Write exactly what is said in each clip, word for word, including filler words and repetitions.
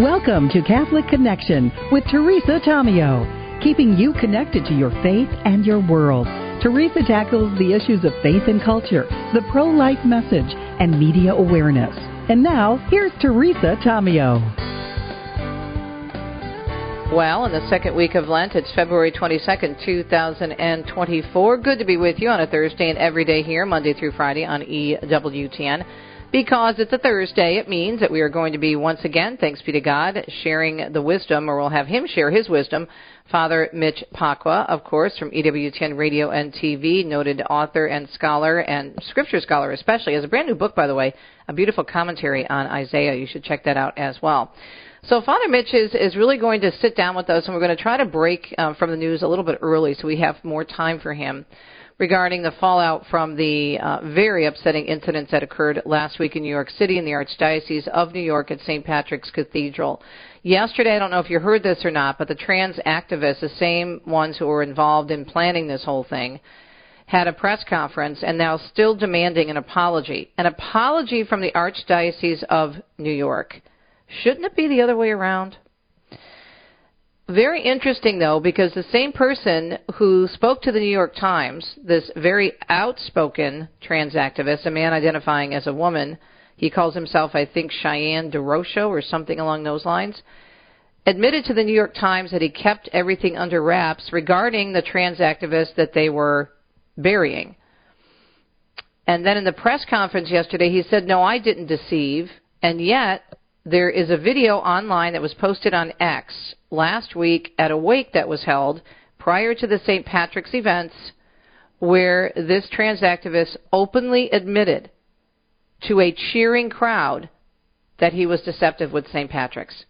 Welcome to Catholic Connection with Teresa Tomeo, keeping you connected to your faith and your world. Teresa tackles the issues of faith and culture, the pro-life message, and media awareness. And now, here's Teresa Tomeo. Well, in the second week of Lent, it's February twenty-second, two thousand twenty-four. Good to be with you on a Thursday and every day here, Monday through Friday on E W T N. Because it's a Thursday, it means that we are going to be once again, thanks be to God, sharing the wisdom, or we'll have him share his wisdom, Father Mitch Pacwa, of course, from E W T N Radio and T V, noted author and scholar and scripture scholar especially. Has a brand new book, by the way, a beautiful commentary on Isaiah. You should check that out as well. So Father Mitch is, is really going to sit down with us, and we're going to try to break uh, from the news a little bit early so we have more time for him regarding the fallout from the uh, very upsetting incidents that occurred last week in New York City in the Archdiocese of New York at Saint Patrick's Cathedral. Yesterday, I don't know if you heard this or not, but the trans activists, the same ones who were involved in planning this whole thing, had a press conference and now still demanding an apology. An apology from the Archdiocese of New York. Shouldn't it be the other way around? Very interesting, though, because the same person who spoke to the New York Times, this very outspoken trans activist, a man identifying as a woman, he calls himself, I think, Cheyenne DeRosio or something along those lines, admitted to the New York Times that he kept everything under wraps regarding the trans activists that they were burying. And then in the press conference yesterday, he said, no, I didn't deceive, and yet there is a video online that was posted on X last week at a wake that was held prior to the Saint Patrick's events where this trans activist openly admitted to a cheering crowd that he was deceptive with Saint Patrick's.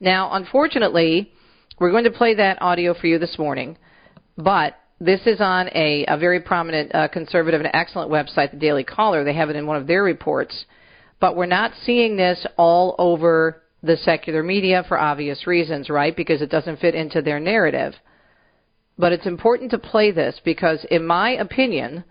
Now, unfortunately, we're going to play that audio for you this morning, but this is on a, a very prominent uh, conservative and excellent website, The Daily Caller. They have it in one of their reports. But we're not seeing this all over the secular media for obvious reasons, right? Because it doesn't fit into their narrative. But it's important to play this because, in my opinion,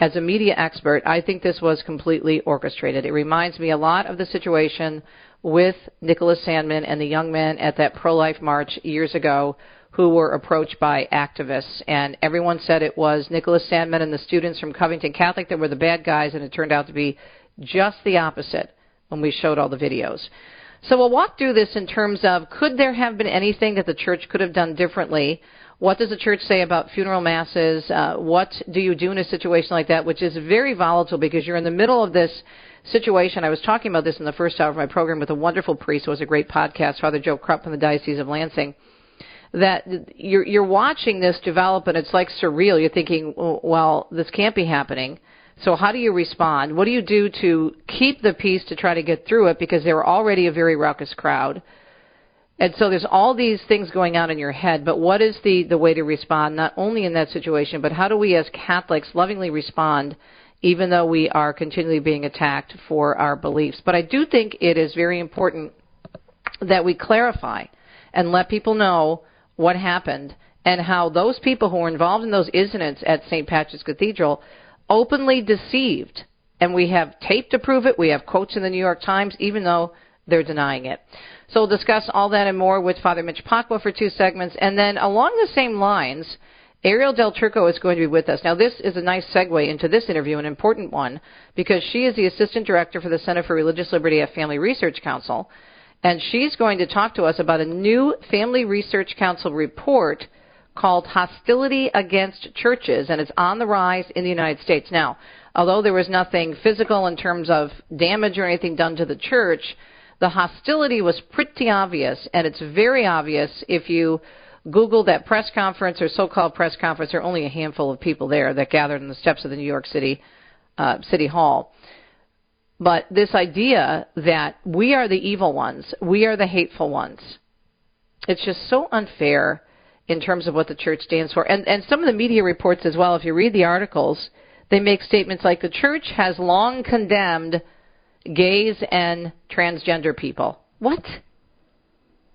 as a media expert, I think this was completely orchestrated. It reminds me a lot of the situation with Nicholas Sandman and the young men at that pro-life march years ago who were approached by activists. And everyone said it was Nicholas Sandman and the students from Covington Catholic that were the bad guys, and it turned out to be just the opposite when we showed all the videos. So we'll walk through this in terms of, could there have been anything that the church could have done differently? What does the church say about funeral masses? Uh, what do you do in a situation like that, which is very volatile because you're in the middle of this situation. I was talking about this in the first hour of my program with a wonderful priest who has a great podcast, Father Joe Krupp from the Diocese of Lansing, that you're, you're watching this develop, and it's like surreal. You're thinking, well, this can't be happening. So how do you respond? What do you do to keep the peace to try to get through it? Because they were already a very raucous crowd. And so there's all these things going on in your head. But what is the, the way to respond, not only in that situation, but how do we as Catholics lovingly respond, even though we are continually being attacked for our beliefs? But I do think it is very important that we clarify and let people know what happened and how those people who were involved in those incidents at Saint Patrick's Cathedral openly deceived, and we have tape to prove it. We have quotes in the New York Times, even though they're denying it. So we'll discuss all that and more with Father Mitch Pacwa for two segments. And then along the same lines, Ariel Del Turco is going to be with us. Now, this is a nice segue into this interview, an important one, because she is the Assistant Director for the Center for Religious Liberty at Family Research Council, and she's going to talk to us about a new Family Research Council report called Hostility Against Churches, and it's on the rise in the United States. Now, although there was nothing physical in terms of damage or anything done to the church, the hostility was pretty obvious, and it's very obvious if you Google that press conference or so-called press conference. There are only a handful of people there that gathered on the steps of the New York City uh, City Hall. But this idea that we are the evil ones, we are the hateful ones, it's just so unfair in terms of what the church stands for. And, and some of the media reports as well, if you read the articles, they make statements like the church has long condemned gays and transgender people. What?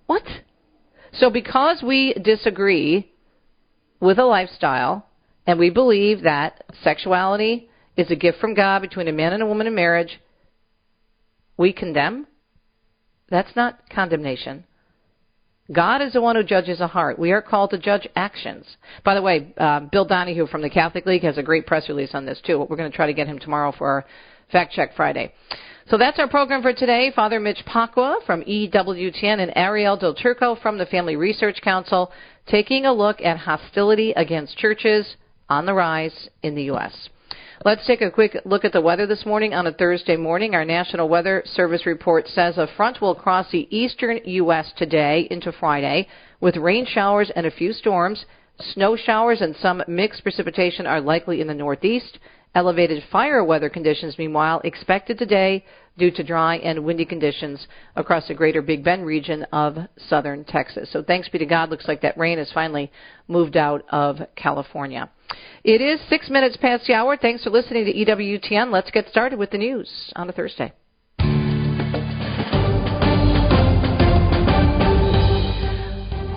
What? So because we disagree with a lifestyle and we believe that sexuality is a gift from God between a man and a woman in marriage, we condemn? That's not condemnation. God is the one who judges a heart. We are called to judge actions. By the way, uh, Bill Donahue from the Catholic League has a great press release on this, too. We're going to try to get him tomorrow for our Fact Check Friday. So that's our program for today. Father Mitch Pacwa from E W T N and Ariel Del Turco from the Family Research Council taking a look at hostility against churches on the rise in the U S Let's take a quick look at the weather this morning on a Thursday morning. Our National Weather Service report says a front will cross the eastern U S today into Friday with rain showers and a few storms. Snow showers and some mixed precipitation are likely in the northeast. Elevated fire weather conditions, meanwhile, expected today due to dry and windy conditions across the greater Big Bend region of southern Texas. So thanks be to God. Looks like that rain has finally moved out of California. It is six minutes past the hour. Thanks for listening to E W T N. Let's get started with the news on a Thursday.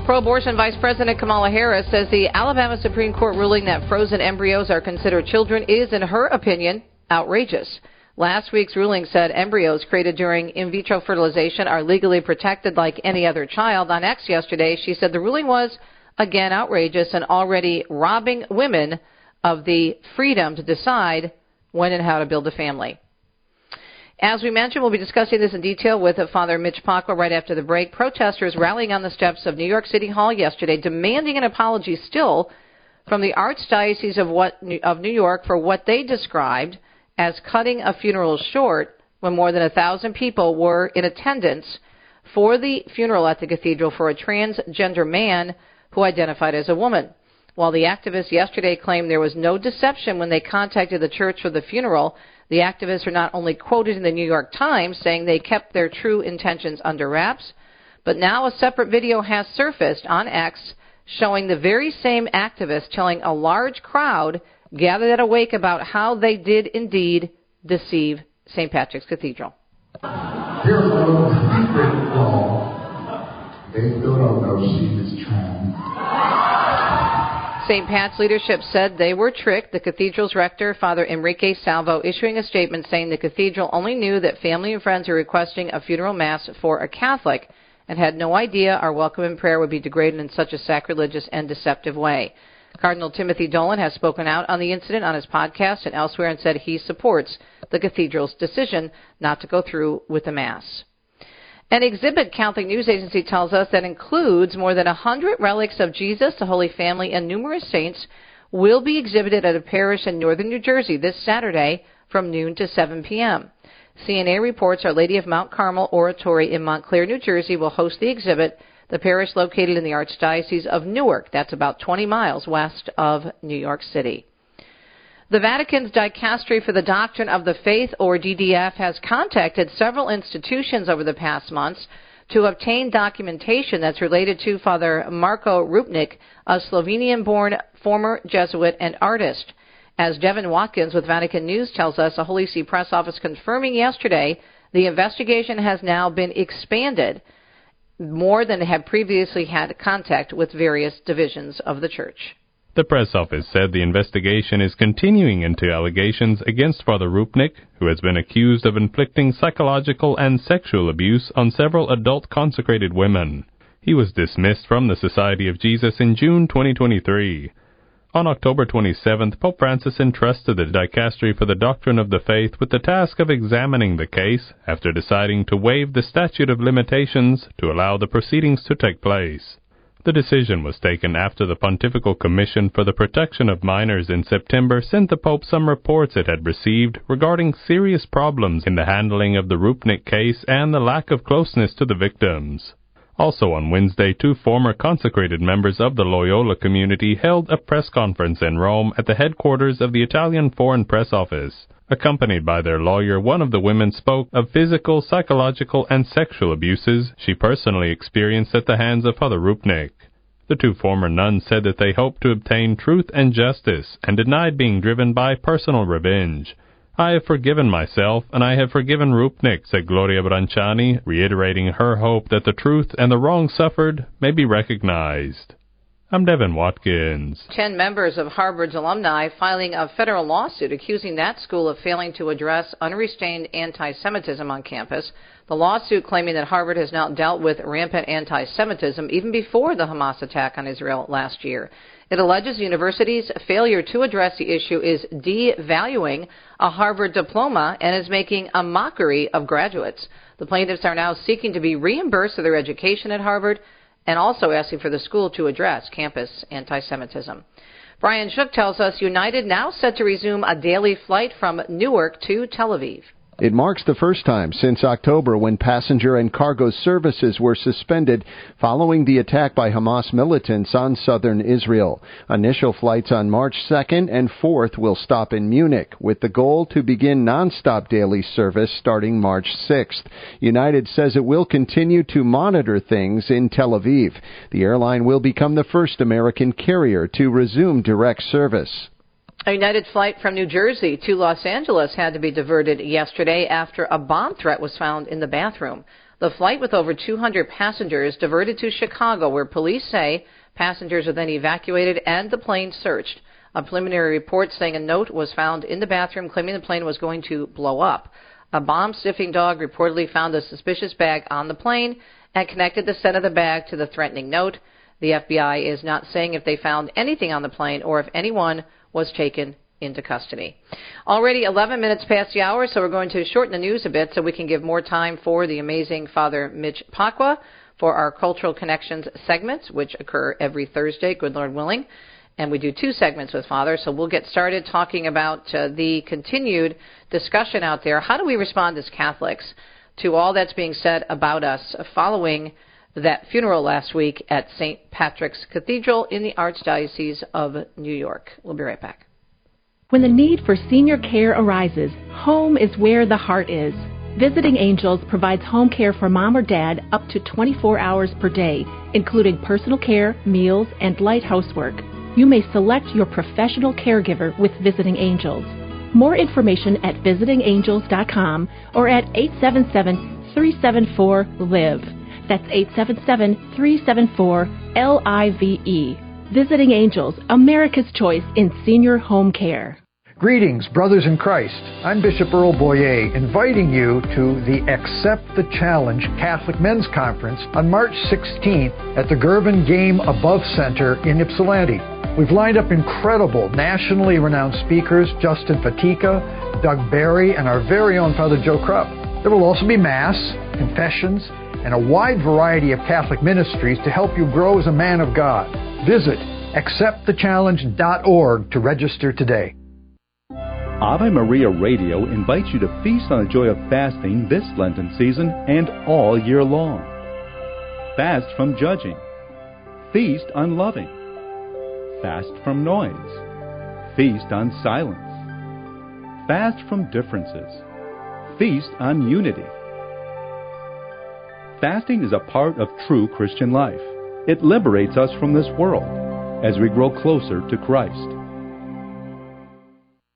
Pro-abortion Vice President Kamala Harris says the Alabama Supreme Court ruling that frozen embryos are considered children is, in her opinion, outrageous. Last week's ruling said embryos created during in vitro fertilization are legally protected like any other child. On X yesterday, she said the ruling was again outrageous and already robbing women of the freedom to decide when and how to build a family. As we mentioned, we'll be discussing this in detail with Father Mitch Pacwa right after the break. Protesters rallying on the steps of New York City Hall yesterday, demanding an apology still from the Archdiocese of, what, of New York for what they described as cutting a funeral short when more than a thousand people were in attendance for the funeral at the cathedral for a transgender man who identified as a woman. While the activists yesterday claimed there was no deception when they contacted the church for the funeral, the activists are not only quoted in the New York Times saying they kept their true intentions under wraps, but now a separate video has surfaced on X showing the very same activists telling a large crowd gathered at a wake about how they did indeed deceive Saint Patrick's Cathedral. There's no secret law. They still don't know she is trans. Saint Pat's leadership said they were tricked. The cathedral's rector, Father Enrique Salvo, issuing a statement saying the cathedral only knew that family and friends were requesting a funeral mass for a Catholic and had no idea our welcome and prayer would be degraded in such a sacrilegious and deceptive way. Cardinal Timothy Dolan has spoken out on the incident on his podcast and elsewhere and said he supports the cathedral's decision not to go through with the Mass. An exhibit, Catholic News Agency tells us, that includes more than one hundred relics of Jesus, the Holy Family, and numerous saints will be exhibited at a parish in northern New Jersey this Saturday from noon to seven p.m. C N A reports Our Lady of Mount Carmel Oratory in Montclair, New Jersey, will host the exhibit. The parish located in the Archdiocese of Newark, that's about twenty miles west of New York City. The Vatican's Dicastery for the Doctrine of the Faith, or D D F, has contacted several institutions over the past months to obtain documentation that's related to Father Marko Rupnik, a Slovenian-born former Jesuit and artist. As Devin Watkins with Vatican News tells us, the Holy See Press Office confirming yesterday the investigation has now been expanded more than had previously had contact with various divisions of the church. The press office said the investigation is continuing into allegations against Father Rupnik, who has been accused of inflicting psychological and sexual abuse on several adult consecrated women. He was dismissed from the Society of Jesus in June twenty twenty-three. On October twenty-seventh, Pope Francis entrusted the Dicastery for the Doctrine of the Faith with the task of examining the case after deciding to waive the statute of limitations to allow the proceedings to take place. The decision was taken after the Pontifical Commission for the Protection of Minors in September sent the Pope some reports it had received regarding serious problems in the handling of the Rupnik case and the lack of closeness to the victims. Also on Wednesday, two former consecrated members of the Loyola community held a press conference in Rome at the headquarters of the Italian Foreign Press Office. Accompanied by their lawyer, one of the women spoke of physical, psychological, and sexual abuses she personally experienced at the hands of Father Rupnik. The two former nuns said that they hoped to obtain truth and justice and denied being driven by personal revenge. I have forgiven myself, and I have forgiven Rupnik, said Gloria Branciani, reiterating her hope that the truth and the wrong suffered may be recognized. I'm Devin Watkins. Ten members of Harvard's alumni filing a federal lawsuit accusing that school of failing to address unrestrained anti-Semitism on campus. The lawsuit claiming that Harvard has not dealt with rampant anti-Semitism even before the Hamas attack on Israel last year. It alleges the university's failure to address the issue is devaluing a Harvard diploma and is making a mockery of graduates. The plaintiffs are now seeking to be reimbursed for their education at Harvard and also asking for the school to address campus anti-Semitism. Brian Shook tells us United now set to resume a daily flight from Newark to Tel Aviv. It marks the first time since October when passenger and cargo services were suspended following the attack by Hamas militants on southern Israel. Initial flights on March second and fourth will stop in Munich, with the goal to begin nonstop daily service starting March sixth. United says it will continue to monitor things in Tel Aviv. The airline will become the first American carrier to resume direct service. A United flight from New Jersey to Los Angeles had to be diverted yesterday after a bomb threat was found in the bathroom. The flight with over two hundred passengers diverted to Chicago, where police say passengers were then evacuated and the plane searched. A preliminary report saying a note was found in the bathroom claiming the plane was going to blow up. A bomb-sniffing dog reportedly found a suspicious bag on the plane and connected the scent of the bag to the threatening note. The F B I is not saying if they found anything on the plane or if anyone was taken into custody. Already eleven minutes past the hour, so we're going to shorten the news a bit so we can give more time for the amazing Father Mitch Pacwa for our Cultural Connections segments, which occur every Thursday, good Lord willing. And we do two segments with Father, so we'll get started talking about uh, the continued discussion out there. How do we respond as Catholics to all that's being said about us following that funeral last week at Saint Patrick's Cathedral in the Archdiocese of New York? We'll be right back. When the need for senior care arises, home is where the heart is. Visiting Angels provides home care for mom or dad up to twenty-four hours per day, including personal care, meals, and light housework. You may select your professional caregiver with Visiting Angels. More information at visiting angels dot com or at eight seven seven, three seven four, L I V. That's eight seven seven, three seven four, L I V E. Visiting Angels, America's choice in senior home care. Greetings, brothers in Christ. I'm Bishop Earl Boyer, inviting you to the Accept the Challenge Catholic Men's Conference on March sixteenth at the Gervin Game Above Center in Ypsilanti. We've lined up incredible, nationally renowned speakers, Justin Fatica, Doug Barry, and our very own Father Joe Krupp. There will also be Mass, confessions, and a wide variety of Catholic ministries to help you grow as a man of God. Visit accept the challenge dot org to register today. Ave Maria Radio invites you to feast on the joy of fasting this Lenten season and all year long. Fast from judging. Feast on loving. Fast from noise. Feast on silence. Fast from differences. Feast on unity. Fasting is a part of true Christian life. It liberates us from this world as we grow closer to Christ.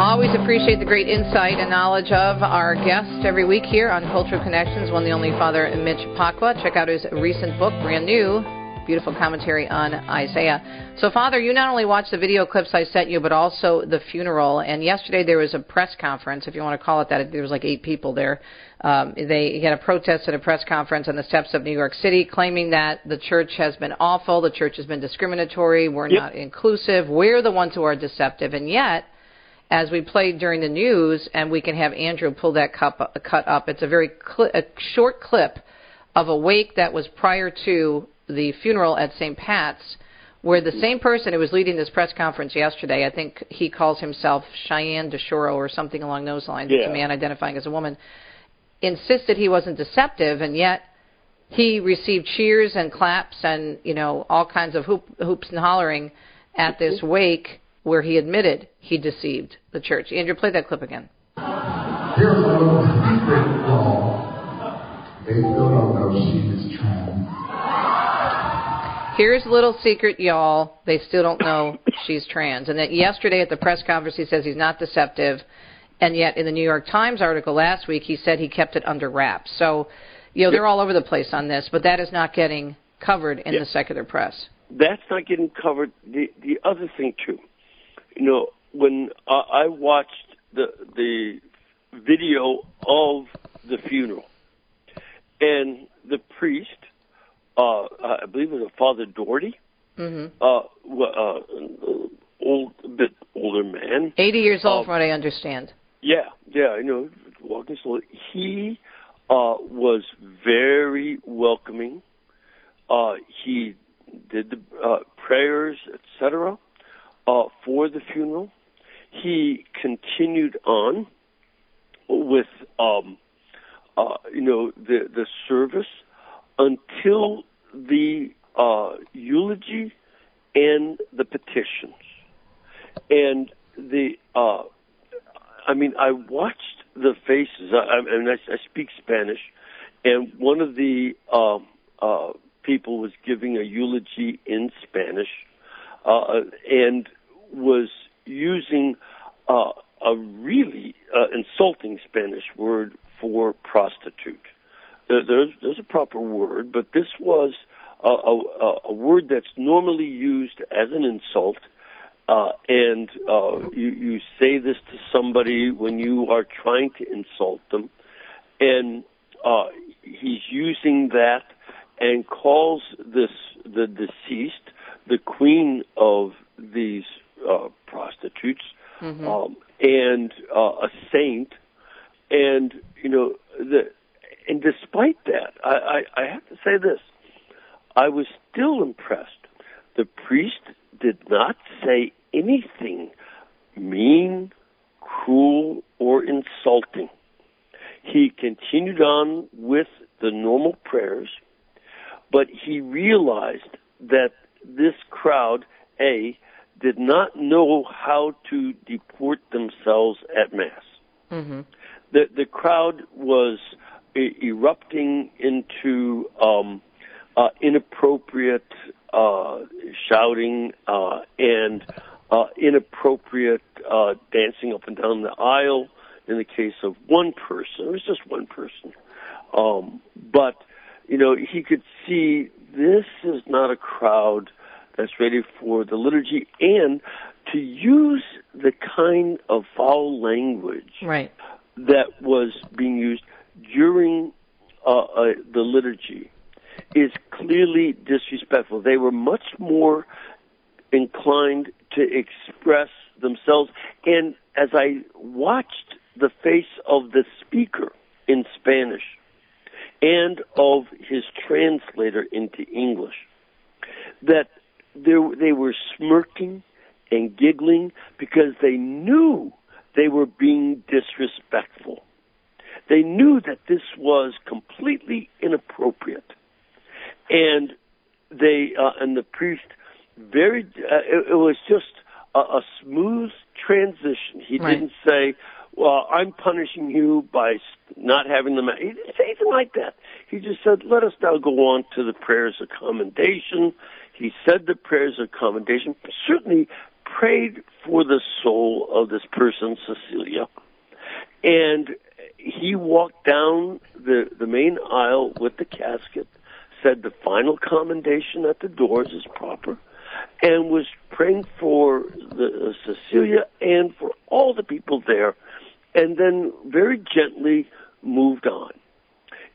Always appreciate the great insight and knowledge of our guests every week here on Cultural Connections, one and the only Father Mitch Pacwa. Check out his recent book, brand new, beautiful commentary on Isaiah. So, Father, you not only watched the video clips I sent you, but also the funeral. And yesterday there was a press conference, if you want to call it that. There was like eight people there. Um, they had a protest at a press conference on the steps of New York City, claiming that the church has been awful, the church has been discriminatory, we're yep. not inclusive, we're the ones who are deceptive, and yet, as we played during the news, and we can have Andrew pull that cup, cut up, it's a very cl- a short clip of a wake that was prior to the funeral at Saint Pat's, where the same person who was leading this press conference yesterday, I think he calls himself Cheyenne DeRosio or something along those lines, yeah. It's a man identifying as a woman, insisted he wasn't deceptive, and yet he received cheers and claps and, you know, all kinds of hoop, hoops and hollering at this wake where he admitted he deceived the church. Andrew, play that clip again. Here's a little secret law. They still don't know she was trans. Here's a little secret, y'all. They still don't know she's trans. And that yesterday at the press conference he says he's not deceptive, and yet in the New York Times article last week he said he kept it under wraps. So, you know, they're all over the place on this, but that is not getting covered in yeah. the secular press. That's not getting covered. The the other thing, too, you know, when I, I watched the the video of the funeral, and the priest, uh, I believe it was Father Doherty, mm-hmm. uh, uh, old, a bit older man. eighty years old, um, from what I understand. Yeah, yeah, I know. Walking slowly. He uh, was very welcoming. Uh, he did the uh, prayers, et cetera, uh, for the funeral. He continued on with, um, uh, you know, the, the service until the uh, eulogy and the petitions. And the, uh, I mean, I watched the faces. I, I mean, I, I speak Spanish, and one of the uh, uh, people was giving a eulogy in Spanish, uh, and was using uh, a really uh, insulting Spanish word for prostitute. There, there's, there's a proper word, but this was a, a, a word that's normally used as an insult. Uh, and uh, you, you say this to somebody when you are trying to insult them, and uh, he's using that and calls this the deceased the queen of these uh, prostitutes, mm-hmm. um, and uh, a saint, and you know the. And despite that, I, I, I have to say this: I was still impressed. The priest did not say anything mean, cruel, or insulting. He continued on with the normal prayers, but he realized that this crowd, A, did not know how to deport themselves at Mass. Mm-hmm. The, the crowd was e- erupting into um, uh, inappropriate Uh, shouting uh, and uh, inappropriate uh, dancing up and down the aisle in the case of one person. It was just one person. Um, but, you know, he could see this is not a crowd that's ready for the liturgy, and to use the kind of foul language right. that was being used during uh, uh, the liturgy is clearly disrespectful. They were much more inclined to express themselves. And as I watched the face of the speaker in Spanish and of his translator into English, that they were smirking and giggling because they knew they were being disrespectful. They knew that this was completely inappropriate. And they uh, and the priest, very. Uh, it, it was just a, a smooth transition. He right. didn't say, "Well, I'm punishing you by not having the Mass." He didn't say anything like that. He just said, "Let us now go on to the prayers of commendation." He said the prayers of commendation. Certainly prayed for the soul of this person, Cecilia, and he walked down the the main aisle with the casket, said the final commendation at the doors is proper, and was praying for the, uh, Cecilia and for all the people there, and then very gently moved on.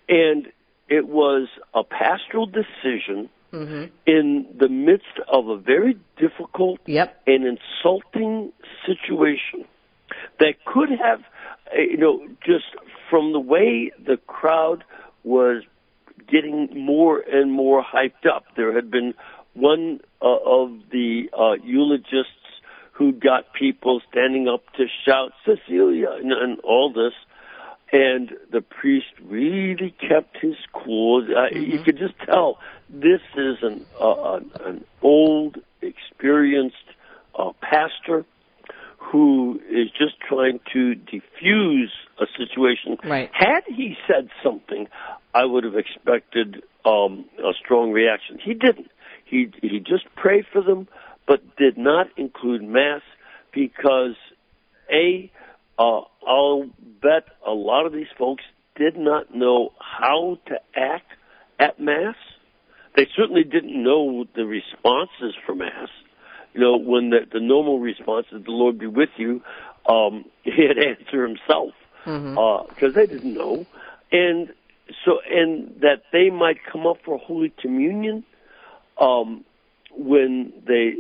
And it was a pastoral decision mm-hmm. in the midst of a very difficult yep. and insulting situation that could have, you know, just from the way the crowd was getting more and more hyped up. There had been one uh, of the uh, eulogists who got people standing up to shout, Cecilia, and, and all this. And the priest really kept his cool. Uh, mm-hmm. You could just tell this is an uh, an old, experienced uh, pastor who is just trying to defuse a situation. Right. Had he said something, I would have expected um, a strong reaction. He didn't. He he just prayed for them, but did not include Mass because, A, Uh, I'll bet a lot of these folks did not know how to act at Mass. They certainly didn't know the responses for Mass. You know, when the, the normal response is, the Lord be with you, um, he'd answer himself, mm-hmm. uh, because they didn't know. And so, and that they might come up for Holy Communion um, when they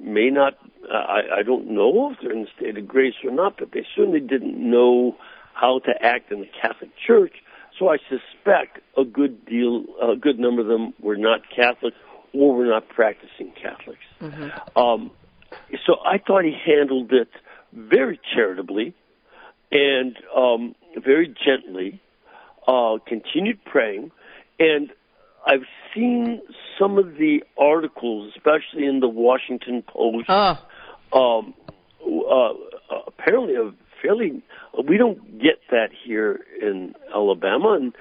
may not, I, I don't know if they're in the state of grace or not, but they certainly didn't know how to act in the Catholic Church. So I suspect a good deal, a good number of them were not Catholic or were not practicing Catholics. Mm-hmm. Um, so I thought he handled it very charitably and um, very gently, uh, continued praying. And I've seen some of the articles, especially in the Washington Post, oh. um, uh, apparently a fairly, we don't get that here in Alabama, and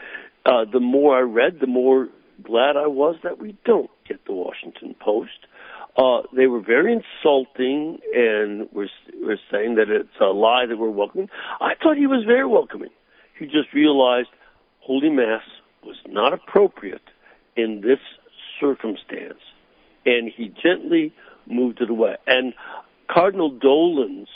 uh, the more I read, the more glad I was that we don't get the Washington Post. Uh, they were very insulting and were, were saying that it's a lie that we're welcoming. I thought he was very welcoming. He just realized Holy Mass was not appropriate in this circumstance, and he gently moved it away. And Cardinal Dolan's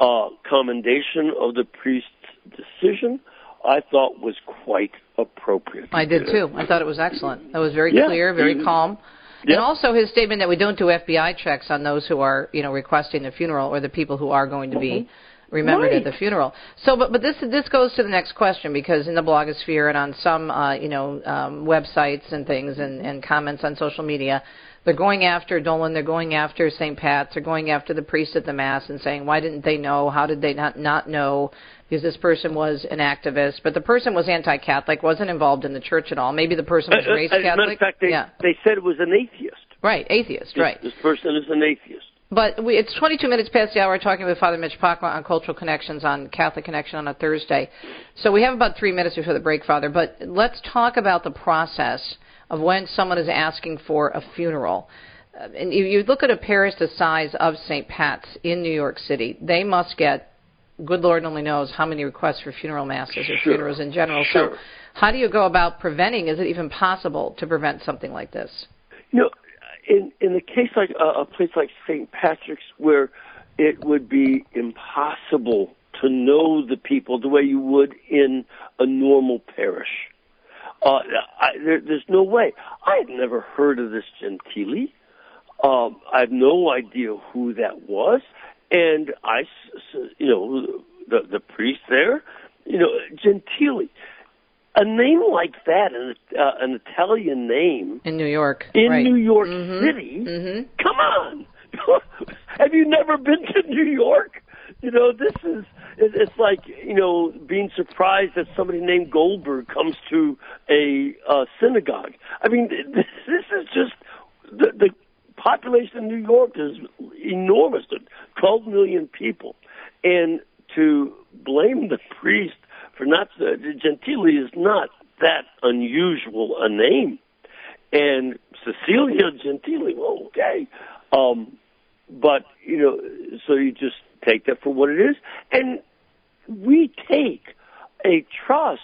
uh, commendation of the priest's decision, I thought, was quite appropriate. I did, too. I thought it was excellent. That was very yeah. clear, very mm-hmm. calm. Yeah. And also his statement that we don't do F B I checks on those who are, you know, requesting the funeral or the people who are going to mm-hmm. be remembered right. at the funeral. So, but but this this goes to the next question, because in the blogosphere and on some uh, you know um, websites and things and, and comments on social media, they're going after Dolan, they're going after Saint Pat's, they're going after the priest at the Mass and saying, why didn't they know? How did they not not know? Because this person was an activist, but the person was anti-Catholic, wasn't involved in the church at all. Maybe the person was uh, raised as Catholic. As a matter of fact, they, yeah. they said it was an atheist. Right, atheist, this, right. This person is an atheist. But we, it's twenty-two minutes past the hour, talking with Father Mitch Pacwa on Cultural Connections on Catholic Connection on a Thursday. So we have about three minutes before the break, Father, but let's talk about the process of when someone is asking for a funeral. And if you look at a parish the size of Saint Pat's in New York City, they must get, good Lord only knows, how many requests for funeral masses or sure. funerals in general. Sure. So how do you go about preventing, is it even possible to prevent something like this? You know, In, in the case like uh, a place like Saint Patrick's, where it would be impossible to know the people the way you would in a normal parish, uh, I, there, there's no way. I had never heard of this Gentili. Um, I have no idea who that was, and I, you know, the, the priest there, you know, Gentili. A name like that, an, uh, an Italian name. In New York. In right. New York mm-hmm. City? Mm-hmm. Come on! Have you never been to New York? You know, this is, it's like, you know, being surprised that somebody named Goldberg comes to a uh, synagogue. I mean, this, this is just, the, the population in New York is enormous, twelve million people. And to blame the priest for not, uh, Gentili is not that unusual a name. And Cecilia Gentili, well, okay. Um, but, you know, so you just take that for what it is. And we take a trust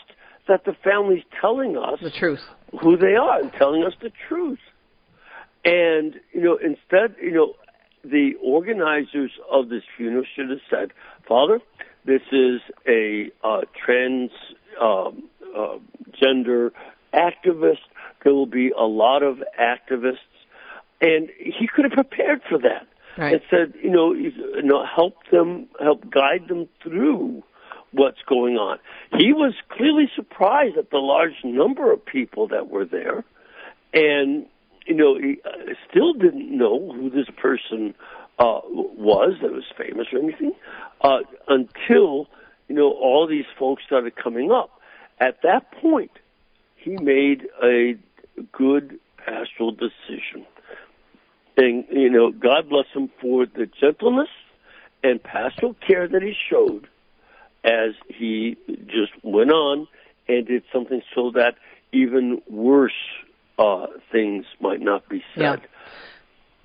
that the family's telling us the truth, who they are, and telling us the truth. And, you know, instead, you know, the organizers of this funeral should have said, Father, this is a uh, trans um, uh, gender activist. There will be a lot of activists. And he could have prepared for that right. and said, you know, you know, help them, help guide them through what's going on. He was clearly surprised at the large number of people that were there. And, you know, he still didn't know who this person was. Uh, was, that was famous or anything, uh, until you know, all these folks started coming up. At that point, he made a good pastoral decision. And, you know, God bless him for the gentleness and pastoral care that he showed as he just went on and did something so that even worse uh, things might not be said. Yeah.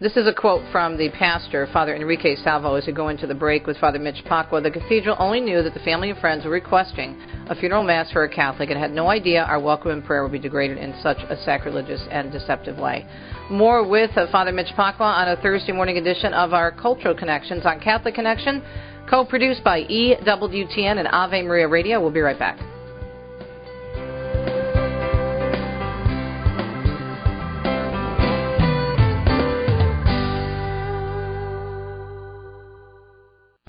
This is a quote from the pastor, Father Enrique Salvo, as we go into the break with Father Mitch Pacwa. The cathedral only knew that the family and friends were requesting a funeral mass for a Catholic and had no idea our welcome and prayer would be degraded in such a sacrilegious and deceptive way. More with Father Mitch Pacwa on a Thursday morning edition of our Cultural Connections on Catholic Connection, co-produced by E W T N and Ave Maria Radio. We'll be right back.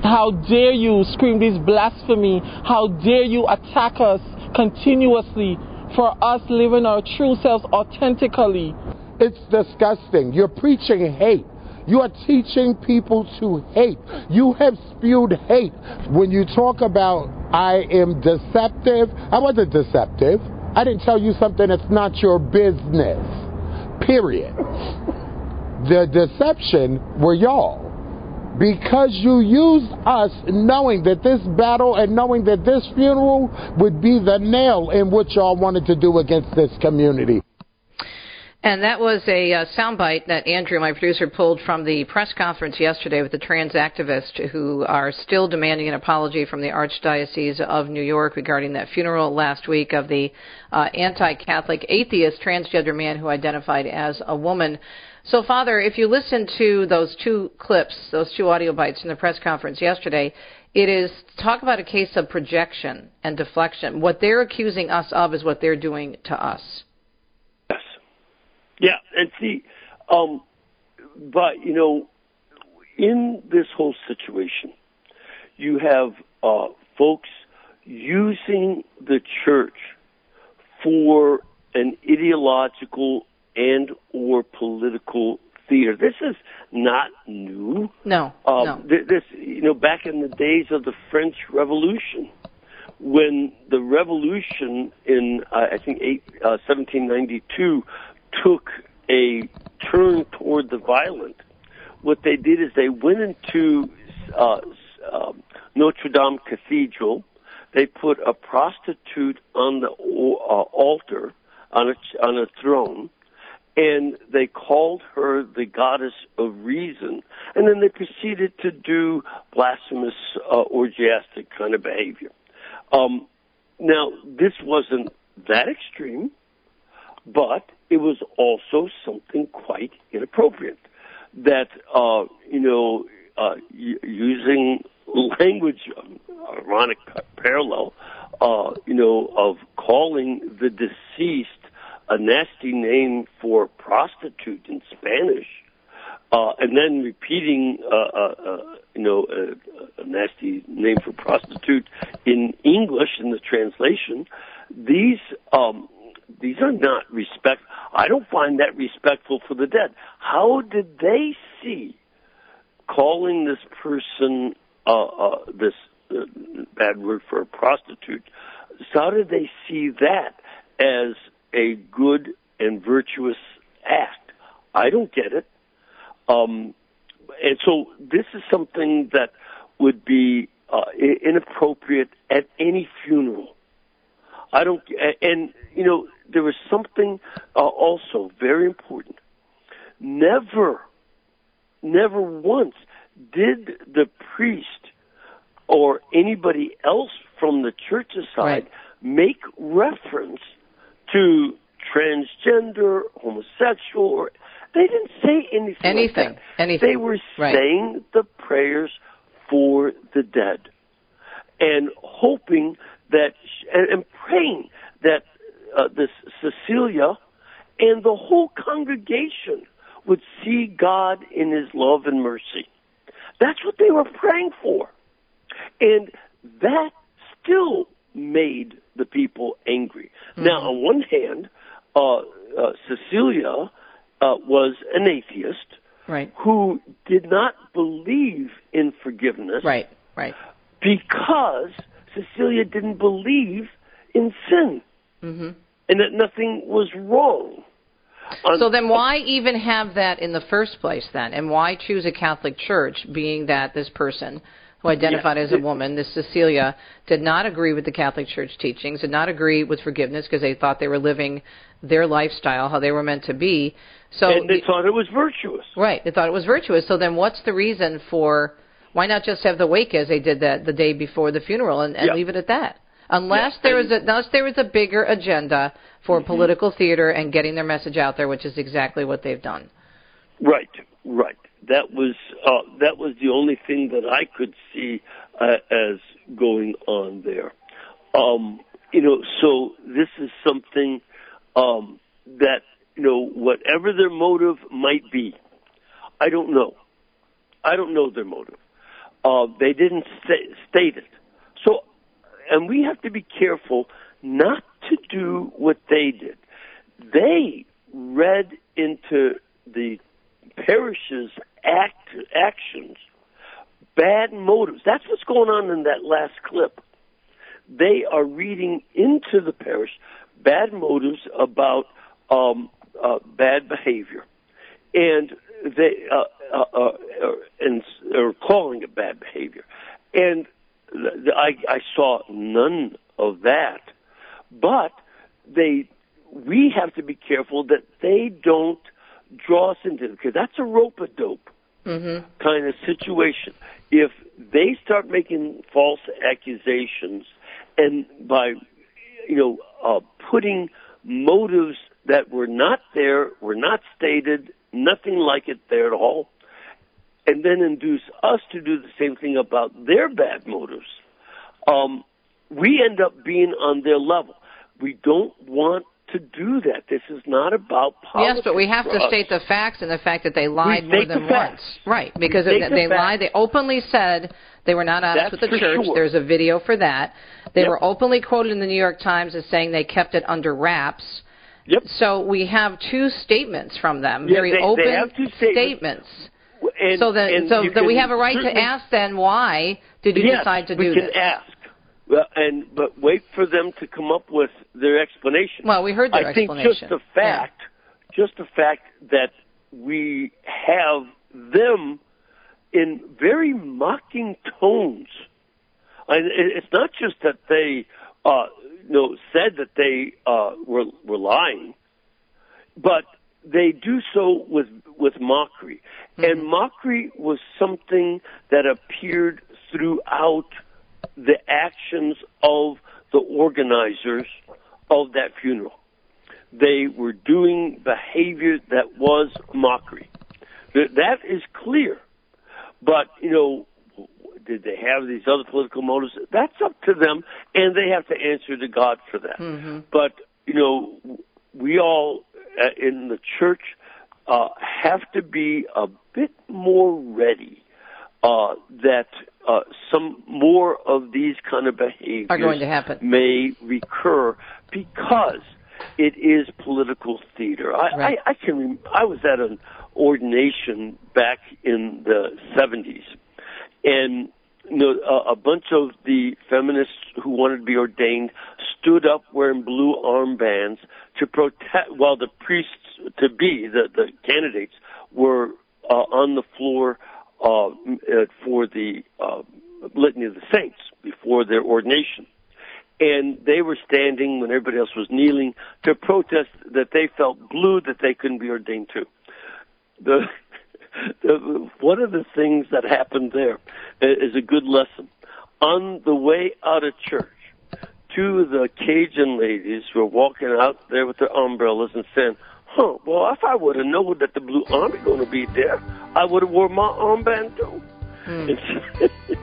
How dare you scream this blasphemy? How dare you attack us continuously for us living our true selves authentically? It's disgusting. You're preaching hate. You are teaching people to hate. You have spewed hate. When you talk about, I am deceptive, I wasn't deceptive. I didn't tell you something that's not your business. Period. The deception were y'all. Because you used us knowing that this battle and knowing that this funeral would be the nail in what y'all wanted to do against this community. And that was a uh, soundbite that Andrew, my producer, pulled from the press conference yesterday with the trans activists who are still demanding an apology from the Archdiocese of New York regarding that funeral last week of the uh, anti-Catholic atheist transgender man who identified as a woman. So, Father, if you listen to those two clips, those two audio bites in the press conference yesterday, it is talk about a case of projection and deflection. What they're accusing us of is what they're doing to us. Yes. Yeah, and see, um, but, you know, in this whole situation, you have uh, folks using the church for an ideological and or political theater. This is not new. No, um, no. Th- this, you know, back in the days of the French Revolution, when the revolution in, uh, I think, eight, uh, seventeen ninety-two took a turn toward the violent, what they did is they went into uh, uh, Notre Dame Cathedral. They put a prostitute on the uh, altar, on a, on a throne, and they called her the goddess of reason, and then they proceeded to do blasphemous, uh, orgiastic kind of behavior. Um, now, this wasn't that extreme, but it was also something quite inappropriate, that, uh, you know, uh, y- using language, um, ironic parallel, uh, you know, of calling the deceased a nasty name for prostitute in Spanish, uh, and then repeating, uh, uh, uh, you know, a, a nasty name for prostitute in English in the translation. These um, these are not respect. I don't find that respectful for the dead. How did they see calling this person uh, uh, this uh, bad word for a prostitute? How did they see that as a good and virtuous act? I don't get it. Um, and so this is something that would be uh, inappropriate at any funeral. I don't, and, you know, there was something uh, also very important. Never, never once did the priest or anybody else from the church's side right. make reference to transgender, homosexual, or they didn't say anything. Anything. Like that. Anything. They were right. saying the prayers for the dead, and hoping that, and, and praying that uh, this Cecilia and the whole congregation would see God in His love and mercy. That's what they were praying for, and that still made the people angry. Mm-hmm. Now, on one hand, uh, uh, Cecilia uh, was an atheist right. who did not believe in forgiveness right. Right. because Cecilia didn't believe in sin, mm-hmm. and that nothing was wrong. So then why even have that in the first place then? And why choose a Catholic church, being that this person who identified yeah. as a woman, this Cecilia, did not agree with the Catholic Church teachings, did not agree with forgiveness because they thought they were living their lifestyle, how they were meant to be. So and they thought it was virtuous. Right, they thought it was virtuous. So then what's the reason for, why not just have the wake as they did that the day before the funeral and, and yeah. leave it at that? Unless there is a, unless there is a bigger agenda for mm-hmm. political theater and getting their message out there, which is exactly what they've done. Right, right. That was uh, that was the only thing that I could see uh, as going on there. Um, you know, so this is something um, that, you know, whatever their motive might be, I don't know. I don't know their motive. Uh, they didn't st- state it. So. And we have to be careful not to do what they did. They read into the parish's act, actions bad motives. That's what's going on in that last clip. They are reading into the parish bad motives about um, uh, bad behavior, and they uh, uh, uh, uh, and are calling it bad behavior, and. I, I saw none of that, but they. We have to be careful that they don't draw us into it, because that's a rope-a-dope mm-hmm. kind of situation. If they start making false accusations, and by, you know, uh, putting motives that were not there, were not stated, nothing like it there at all, and then induce us to do the same thing about their bad motives, um, we end up being on their level. We don't want to do that. This is not about politics. Yes, but we have to us. state the facts, and the fact that they lied more than once. Right, because they the lied. They openly said they were not honest That's with the church. Sure. There's a video for that. They yep. were openly quoted in the New York Times as saying they kept it under wraps. Yep. So we have two statements from them, yeah, very they, open they have two statements. statements. And, so then, so that we have a right to ask then, why did you yes, decide to do this? Yes, we can ask. Well, and, but wait for them to come up with their explanation. Well, we heard their I explanation. I think just the fact, yeah. just the fact that we have them in very mocking tones. I, it's not just that they uh, you know, said that they uh, were, were lying, but they do so with with mockery. Mm-hmm. And mockery was something that appeared throughout the actions of the organizers of that funeral. They were doing behavior that was mockery. That is clear. But, you know, did they have these other political motives? That's up to them, and they have to answer to God for that. Mm-hmm. But, you know, we all Uh, in the church, uh, have to be a bit more ready uh, that uh, some more of these kind of behaviors are going to happen, may recur, because it is political theater. I, right. I, I can. I was at an ordination back in the seventies, and you know, a, a bunch of the feminists who wanted to be ordained stood up wearing blue armbands to protest, while the priests to be, the, the candidates, were uh, on the floor uh, for the uh, Litany of the Saints before their ordination. And they were standing when everybody else was kneeling to protest that they felt blue, that they couldn't be ordained to. The, the, one of the things that happened there is a good lesson. On the way out of church, two of the Cajun ladies were walking out there with their umbrellas and saying, huh, well, if I would have known that the Blue Army was going to be there, I would have wore my armband, too. Hmm. And, so,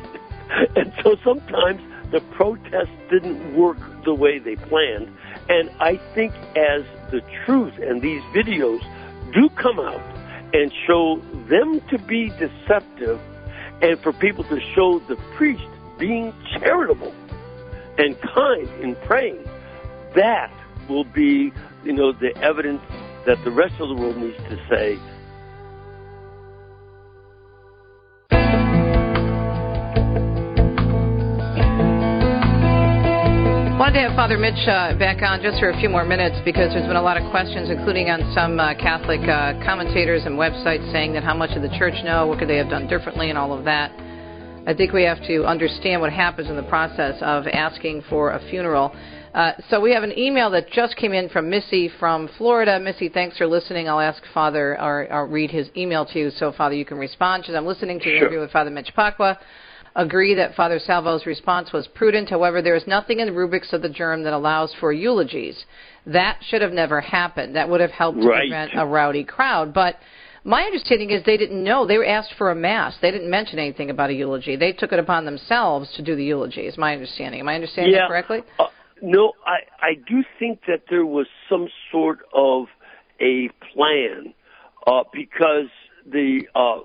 and so sometimes the protests didn't work the way they planned. And I think as the truth and these videos do come out and show them to be deceptive, and for people to show the priest being charitable and kind in praying, that will be, you know, the evidence that the rest of the world needs to say. wanted to have Father Mitch uh, back on just for a few more minutes because there's been a lot of questions, including on some uh, Catholic uh, commentators and websites saying that how much of the church know, what could they have done differently, and all of that. I think we have to understand what happens in the process of asking for a funeral. Uh, so we have an email that just came in from Missy from Florida. Missy, thanks for listening. I'll ask Father, or I'll read his email to you so, Father, you can respond. She says, I'm listening to your sure. interview with Father Mitch Pacwa. Agree that Father Salvo's response was prudent. However, there is nothing in the rubrics of the germ that allows for eulogies. That should have never happened. That would have helped right. prevent a rowdy crowd. But my understanding is they didn't know. They were asked for a mass. They didn't mention anything about a eulogy. They took it upon themselves to do the eulogy, is my understanding. Am I understanding yeah. that correctly? Uh- No, I, I do think that there was some sort of a plan uh, because the uh,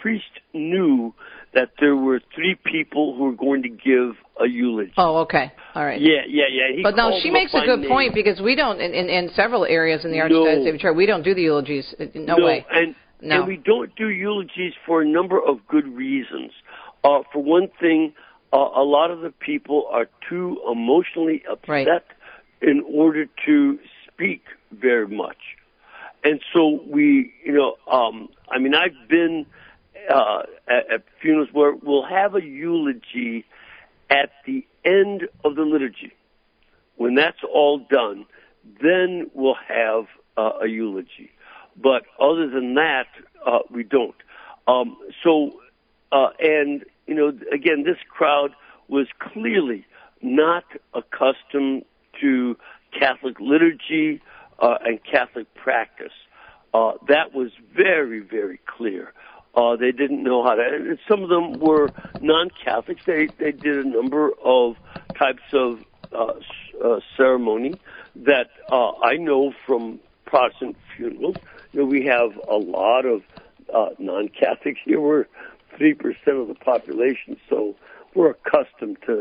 priest knew that there were three people who were going to give a eulogy. Oh, okay. All right. Yeah, yeah, yeah. He but no, she makes a good name. point because we don't, in, in, in several areas in the Archdiocese of Church, we don't do the eulogies. No, no way. And, no, and we don't do eulogies for a number of good reasons. Uh, for one thing, Uh, a lot of the people are too emotionally upset right. in order to speak very much. And so we, you know, um, I mean, I've been uh, at, at funerals where we'll have a eulogy at the end of the liturgy. When that's all done, then we'll have uh, a eulogy. But other than that, uh, we don't. Um, so, uh, and... You know, again, this crowd was clearly not accustomed to Catholic liturgy uh, and Catholic practice. Uh, that was very, very clear. Uh, they didn't know how to, and some of them were non-Catholics. They they did a number of types of uh, uh, ceremony that uh, I know from Protestant funerals. You know, we have a lot of uh, non-Catholics here. We're three percent of the population, so we're accustomed to,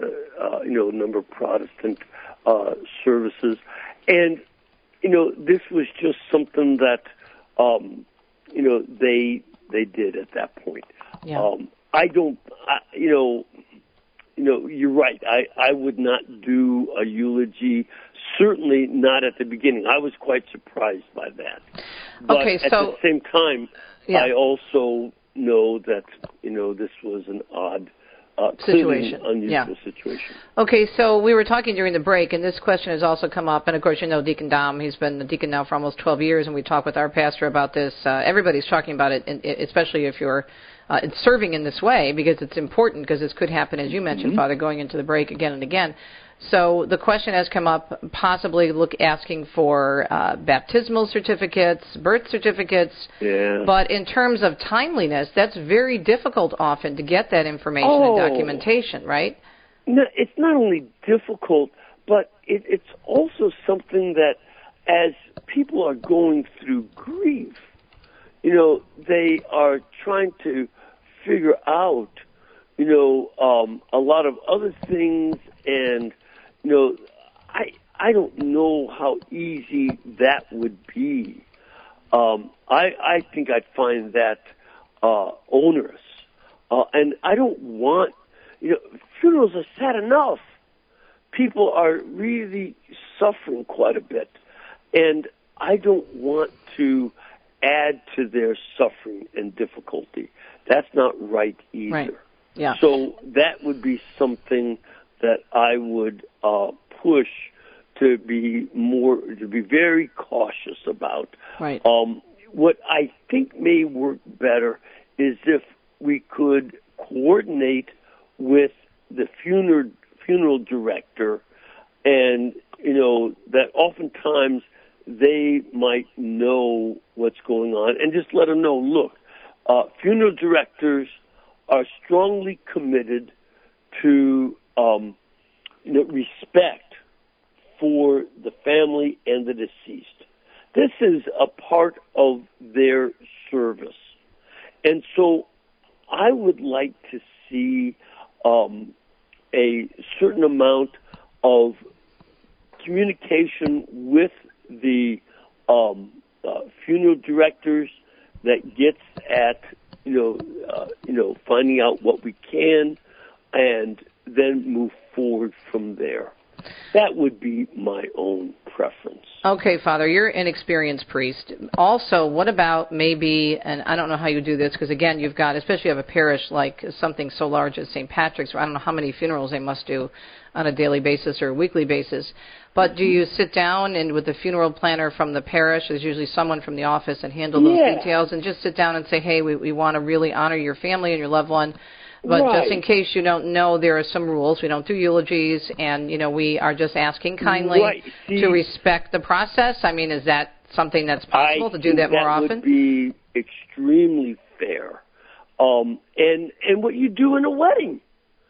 uh, you know, a number of Protestant uh, services. And, you know, this was just something that, um, you know, they they did at that point. Yeah. Um, I don't, I, you know, you know, you're right. I, I would not do a eulogy, certainly not at the beginning. I was quite surprised by that. But okay, so, at the same time, yeah. I also... know that, you know, this was an odd uh, situation, unusual yeah. situation. Okay, so we were talking during the break, and this question has also come up. And, of course, you know Deacon Dom. He's been the deacon now for almost twelve years, and we talk with our pastor about this. Uh, everybody's talking about it, and especially if you're uh, serving in this way, because it's important, because this could happen, as you mentioned, mm-hmm. Father, going into the break again and again. So the question has come up, possibly look asking for uh, baptismal certificates, birth certificates. Yeah. But in terms of timeliness, that's very difficult often to get that information oh. and documentation, right? No, it's not only difficult, but it, it's also something that as people are going through grief, you know, they are trying to figure out, you know, um, a lot of other things and... You know, I I don't know how easy that would be. Um, I I think I'd find that uh, onerous, uh, and I don't want. You know, funerals are sad enough. People are really suffering quite a bit, and I don't want to add to their suffering and difficulty. That's not right either. Right. Yeah. So that would be something that I would uh, push to be more, to be very cautious about. Right. Um, what I think may work better is if we could coordinate with the funeral funeral director, and you know that oftentimes they might know what's going on, and just let them know. Look, uh, funeral directors are strongly committed to. Um, you know, respect for the family and the deceased. This is a part of their service. And so I would like to see um, a certain amount of communication with the um, uh, funeral directors that gets at, you know, uh, you know, finding out what we can and then move forward from there. That would be my own preference. Okay, Father, you're an experienced priest. Also, what about maybe, and I don't know how you do this, because again, you've got, especially if you have a parish like something so large as Saint Patrick's, where I don't know how many funerals they must do on a daily basis or a weekly basis, but do you sit down and with the funeral planner from the parish, there's usually someone from the office, and handle those yeah. details, and just sit down and say, hey, we, we want to really honor your family and your loved one, but right. just in case you don't know, there are some rules. We don't do eulogies, and, you know, we are just asking kindly right. See, to respect the process. I mean, is that something that's possible I to do that more that often? That would be extremely fair. Um, and, and what you do in a wedding.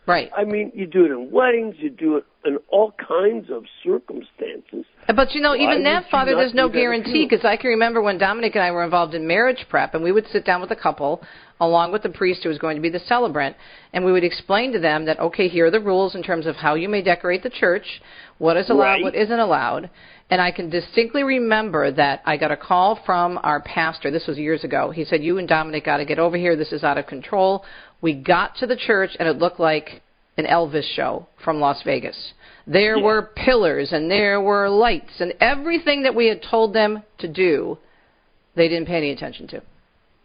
Right. I mean, you do it in weddings, you do it in all kinds of circumstances. But, you know, even that, Father, there's no guarantee, because I can remember when Dominic and I were involved in marriage prep, and we would sit down with a couple along with the priest who was going to be the celebrant, and we would explain to them that, okay, here are the rules in terms of how you may decorate the church, what is allowed, right. what isn't allowed. And I can distinctly remember that I got a call from our pastor. This was years ago. He said, you and Dominic got to get over here. This is out of control. We got to the church, and it looked like an Elvis show from Las Vegas. There yeah. were pillars, and there were lights, and everything that we had told them to do, they didn't pay any attention to.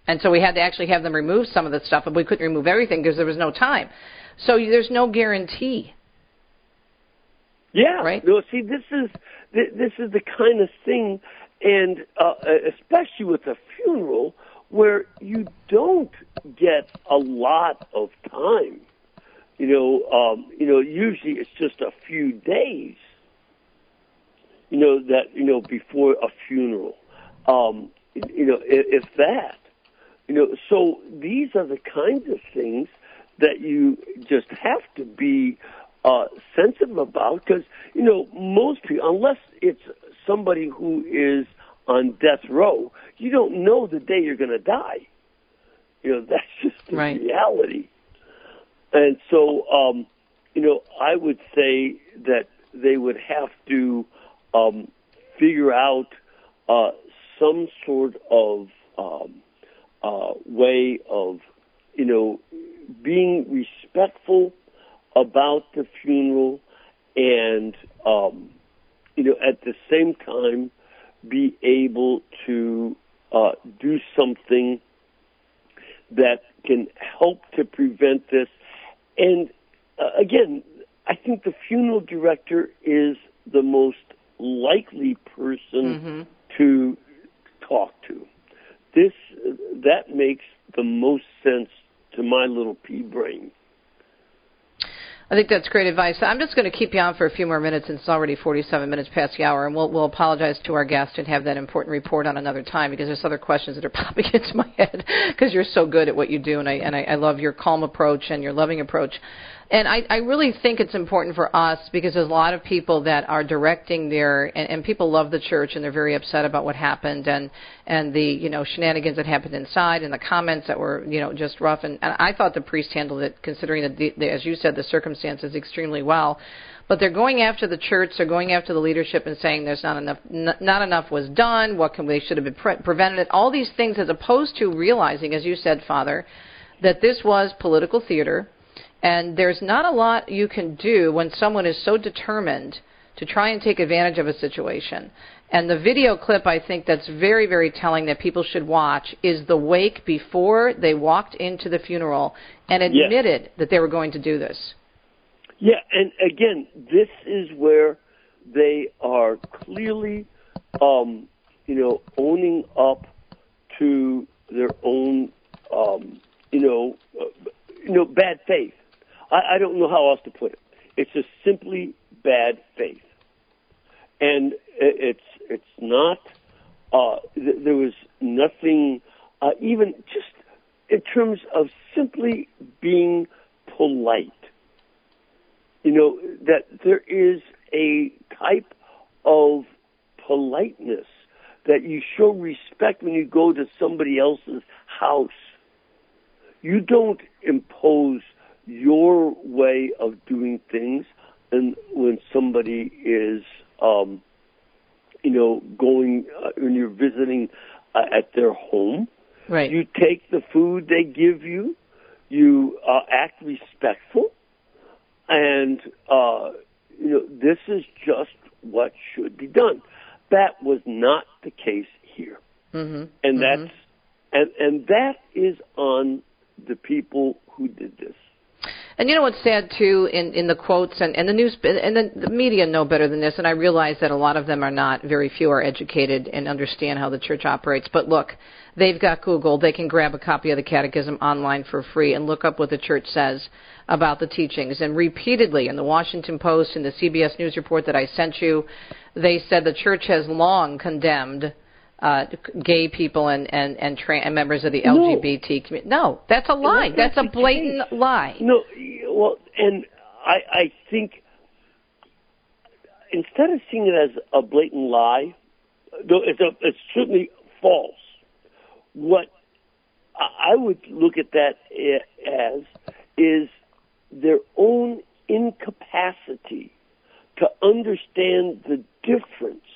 And so we had to actually have them remove some of the stuff, but we couldn't remove everything because there was no time. So there's no guarantee. Yeah. Right? No, see, this is this is the kind of thing, and uh, especially with a funeral, where you don't get a lot of time. You know, um, you know, usually it's just a few days, you know, that, you know, before a funeral, um, you know, if that. You know, so these are the kinds of things that you just have to be uh, sensitive about, because, you know, most people, unless it's somebody who is on death row, you don't know the day you're going to die. You know, that's just the right. reality. And so, um, you know, I would say that they would have to um, figure out uh, some sort of um, uh, way of, you know, being respectful about the funeral and, um, you know, at the same time be able to uh, do something that can help to prevent this. And, uh, again, I think the funeral director is the most likely person mm-hmm. to talk to. This, that makes the most sense to my little pea brain. I think that's great advice. I'm just going to keep you on for a few more minutes, since it's already forty-seven minutes past the hour, and we'll, we'll apologize to our guest and have that important report on another time, because there's other questions that are popping into my head because you're so good at what you do, and I and I, I love your calm approach and your loving approach. And I, I really think it's important for us, because there's a lot of people that are directing their, and, and people love the church and they're very upset about what happened and, and the, you know, shenanigans that happened inside and the comments that were, you know, just rough. And, and I thought the priest handled it, considering that, the, the, as you said, the circumstances extremely well. But they're going after the church, they're going after the leadership and saying there's not enough, n- not enough was done, what can we, should have been pre- prevented, it, all these things, as opposed to realizing, as you said, Father, that this was political theater. And there's not a lot you can do when someone is so determined to try and take advantage of a situation. And the video clip, I think, that's very, very telling that people should watch is the wake before they walked into the funeral and admitted yes. that they were going to do this. Yeah, and again, this is where they are clearly, um, you know, owning up to their own, um, you know, you know, bad faith. I, I don't know how else to put it. It's just simply bad faith, and it's it's not. Uh, th- there was nothing, uh, even just in terms of simply being polite. You know, that there is a type of politeness that you show respect when you go to somebody else's house. You don't impose your way of doing things, and when somebody is, um, you know, going uh, when you're visiting uh, at their home, right. You take the food they give you, you uh, act respectful, and uh, you know, this is just what should be done. That was not the case here. Mm-hmm. And mm-hmm. that's and, and that is on the people who did this. And you know what's sad, too, in, in the quotes, and, and the news and the, the media know better than this, and I realize that a lot of them are not, very few are educated and understand how the church operates. But look, they've got Google. They can grab a copy of the Catechism online for free and look up what the church says about the teachings. And repeatedly in the Washington Post and the C B S News report that I sent you, they said the church has long condemned Uh, gay people and and and, trans, and members of the L G B T no. community. No, that's a lie. That's, that's a blatant lie. No, well, and I, I think instead of seeing it as a blatant lie, though it's, a, it's certainly false. What I would look at that as is their own incapacity to understand the difference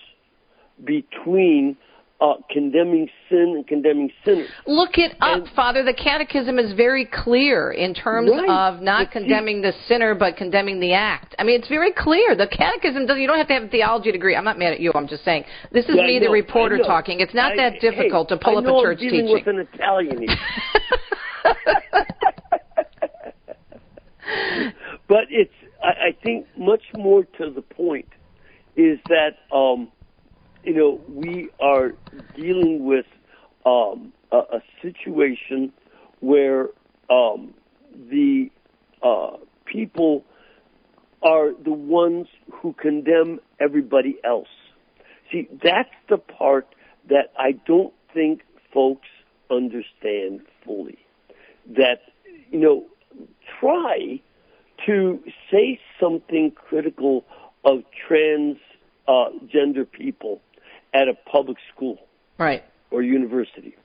between Uh, condemning sin and condemning sinners. Look it up, and, Father. The Catechism is very clear in terms right. of not but condemning the sinner, but condemning the act. I mean, it's very clear. The Catechism doesn't. You don't have to have a theology degree. I'm not mad at you. I'm just saying this is yeah, me, know, the reporter, talking. It's not I, that difficult hey, to pull I up know a church I'm dealing teaching. With an Italian. But it's. I, I think much more to the point is that. Um, You know, we are dealing with um, a, a situation where um, the uh, people are the ones who condemn everybody else. See, that's the part that I don't think folks understand fully. That, you know, try to say something critical of trans uh, gender people at a public school right. or university,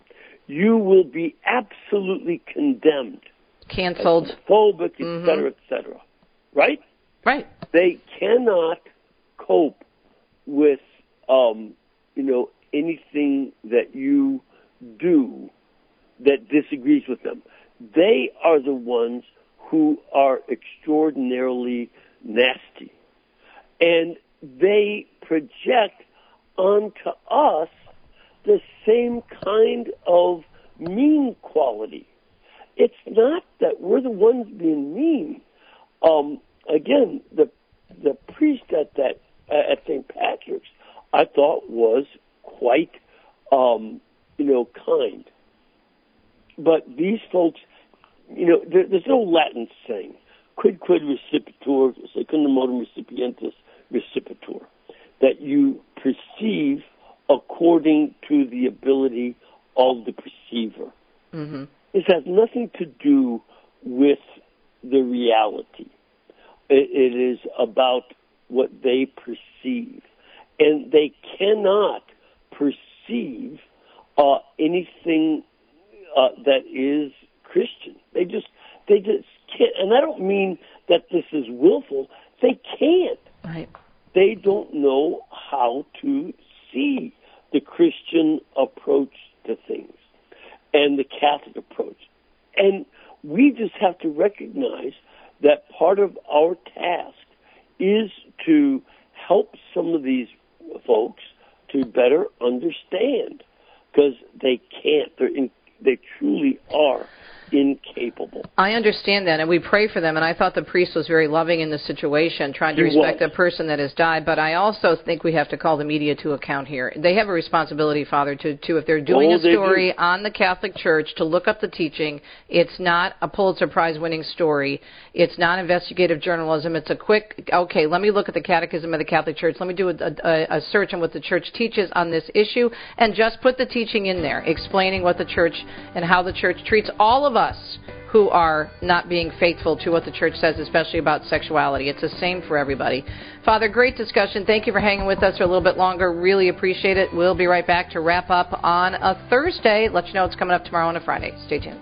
you will be absolutely condemned. Canceled. Phobic, et mm-hmm. cetera, et cetera. Right? Right. They cannot cope with, um, you know, anything that you do that disagrees with them. They are the ones who are extraordinarily nasty. And they project onto us the same kind of mean quality. It's not that we're the ones being mean. Um, again, the the priest at that uh, at Saint Patrick's, I thought was quite, um, you know, kind. But these folks, you know, there, there's no Latin saying "quid quid recipitur, secundum modum recipientis recipitur," that you perceive according to the ability of the perceiver. Mm-hmm. This has nothing to do with the reality. It, it is about what they perceive. And they cannot perceive uh, anything uh, that is Christian. They just, they just can't. And I don't mean that this is willful. They can't. Right. They don't know how to see the Christian approach to things and the Catholic approach. And we just have to recognize that part of our task is to help some of these folks to better understand, because they can't. They're in, they truly are incapable. I understand that, and we pray for them, and I thought the priest was very loving in this situation, trying to he respect was. the person that has died, but I also think we have to call the media to account here. They have a responsibility, Father, to, to if they're doing oh, a story do. on the Catholic Church, to look up the teaching. It's not a Pulitzer Prize-winning story. It's not investigative journalism. It's a quick, okay, let me look at the Catechism of the Catholic Church. Let me do a, a, a search on what the Church teaches on this issue, and just put the teaching in there, explaining what the Church and how the Church treats all of us who are not being faithful to what the church says, especially about sexuality. It's the same for everybody. Father, great discussion. Thank you for hanging with us for a little bit longer. Really appreciate it. We'll be right back to wrap up on a Thursday. Let you know it's coming up tomorrow on a Friday. Stay tuned.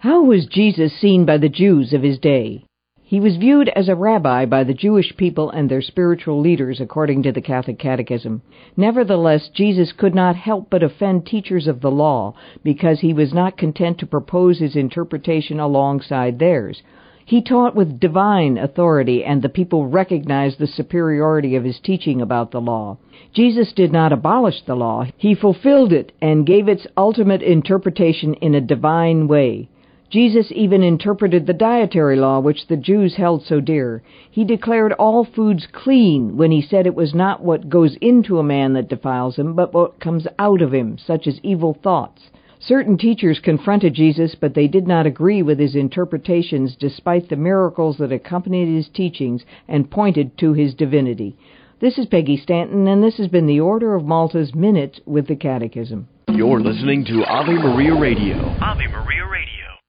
How was Jesus seen by the Jews of his day? He was viewed as a rabbi by the Jewish people and their spiritual leaders, according to the Catholic Catechism. Nevertheless, Jesus could not help but offend teachers of the law, because he was not content to propose his interpretation alongside theirs. He taught with divine authority, and the people recognized the superiority of his teaching about the law. Jesus did not abolish the law. He fulfilled it and gave its ultimate interpretation in a divine way. Jesus even interpreted the dietary law, which the Jews held so dear. He declared all foods clean when he said it was not what goes into a man that defiles him, but what comes out of him, such as evil thoughts. Certain teachers confronted Jesus, but they did not agree with his interpretations despite the miracles that accompanied his teachings and pointed to his divinity. This is Peggy Stanton, and this has been the Order of Malta's Minute with the Catechism. You're listening to Ave Maria Radio. Ave Maria Radio.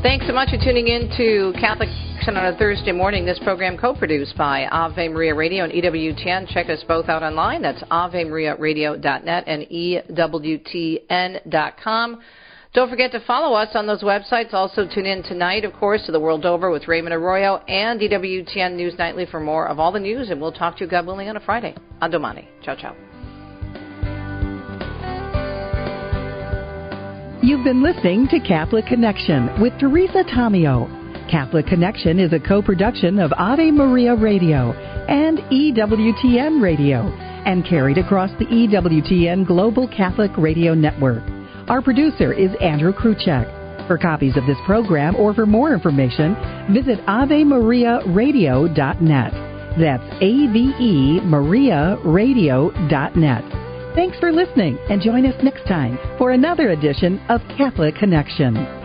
Thanks so much for tuning in to Catholic Connection on a Thursday morning. This program co-produced by Ave Maria Radio and E W T N. Check us both out online. That's Ave Maria Radio dot net and E W T N dot com. Don't forget to follow us on those websites. Also tune in tonight, of course, to The World Over with Raymond Arroyo and E W T N News Nightly for more of all the news. And we'll talk to you, God willing, on a Friday. A domani. Ciao, ciao. You've been listening to Catholic Connection with Teresa Tomeo. Catholic Connection is a co-production of Ave Maria Radio and E W T N Radio and carried across the E W T N Global Catholic Radio Network. Our producer is Andrew Kruchek. For copies of this program or for more information, visit Ave Maria Radio dot net. That's A V E Maria Radio dot net. Thanks for listening, and join us next time for another edition of Catholic Connection.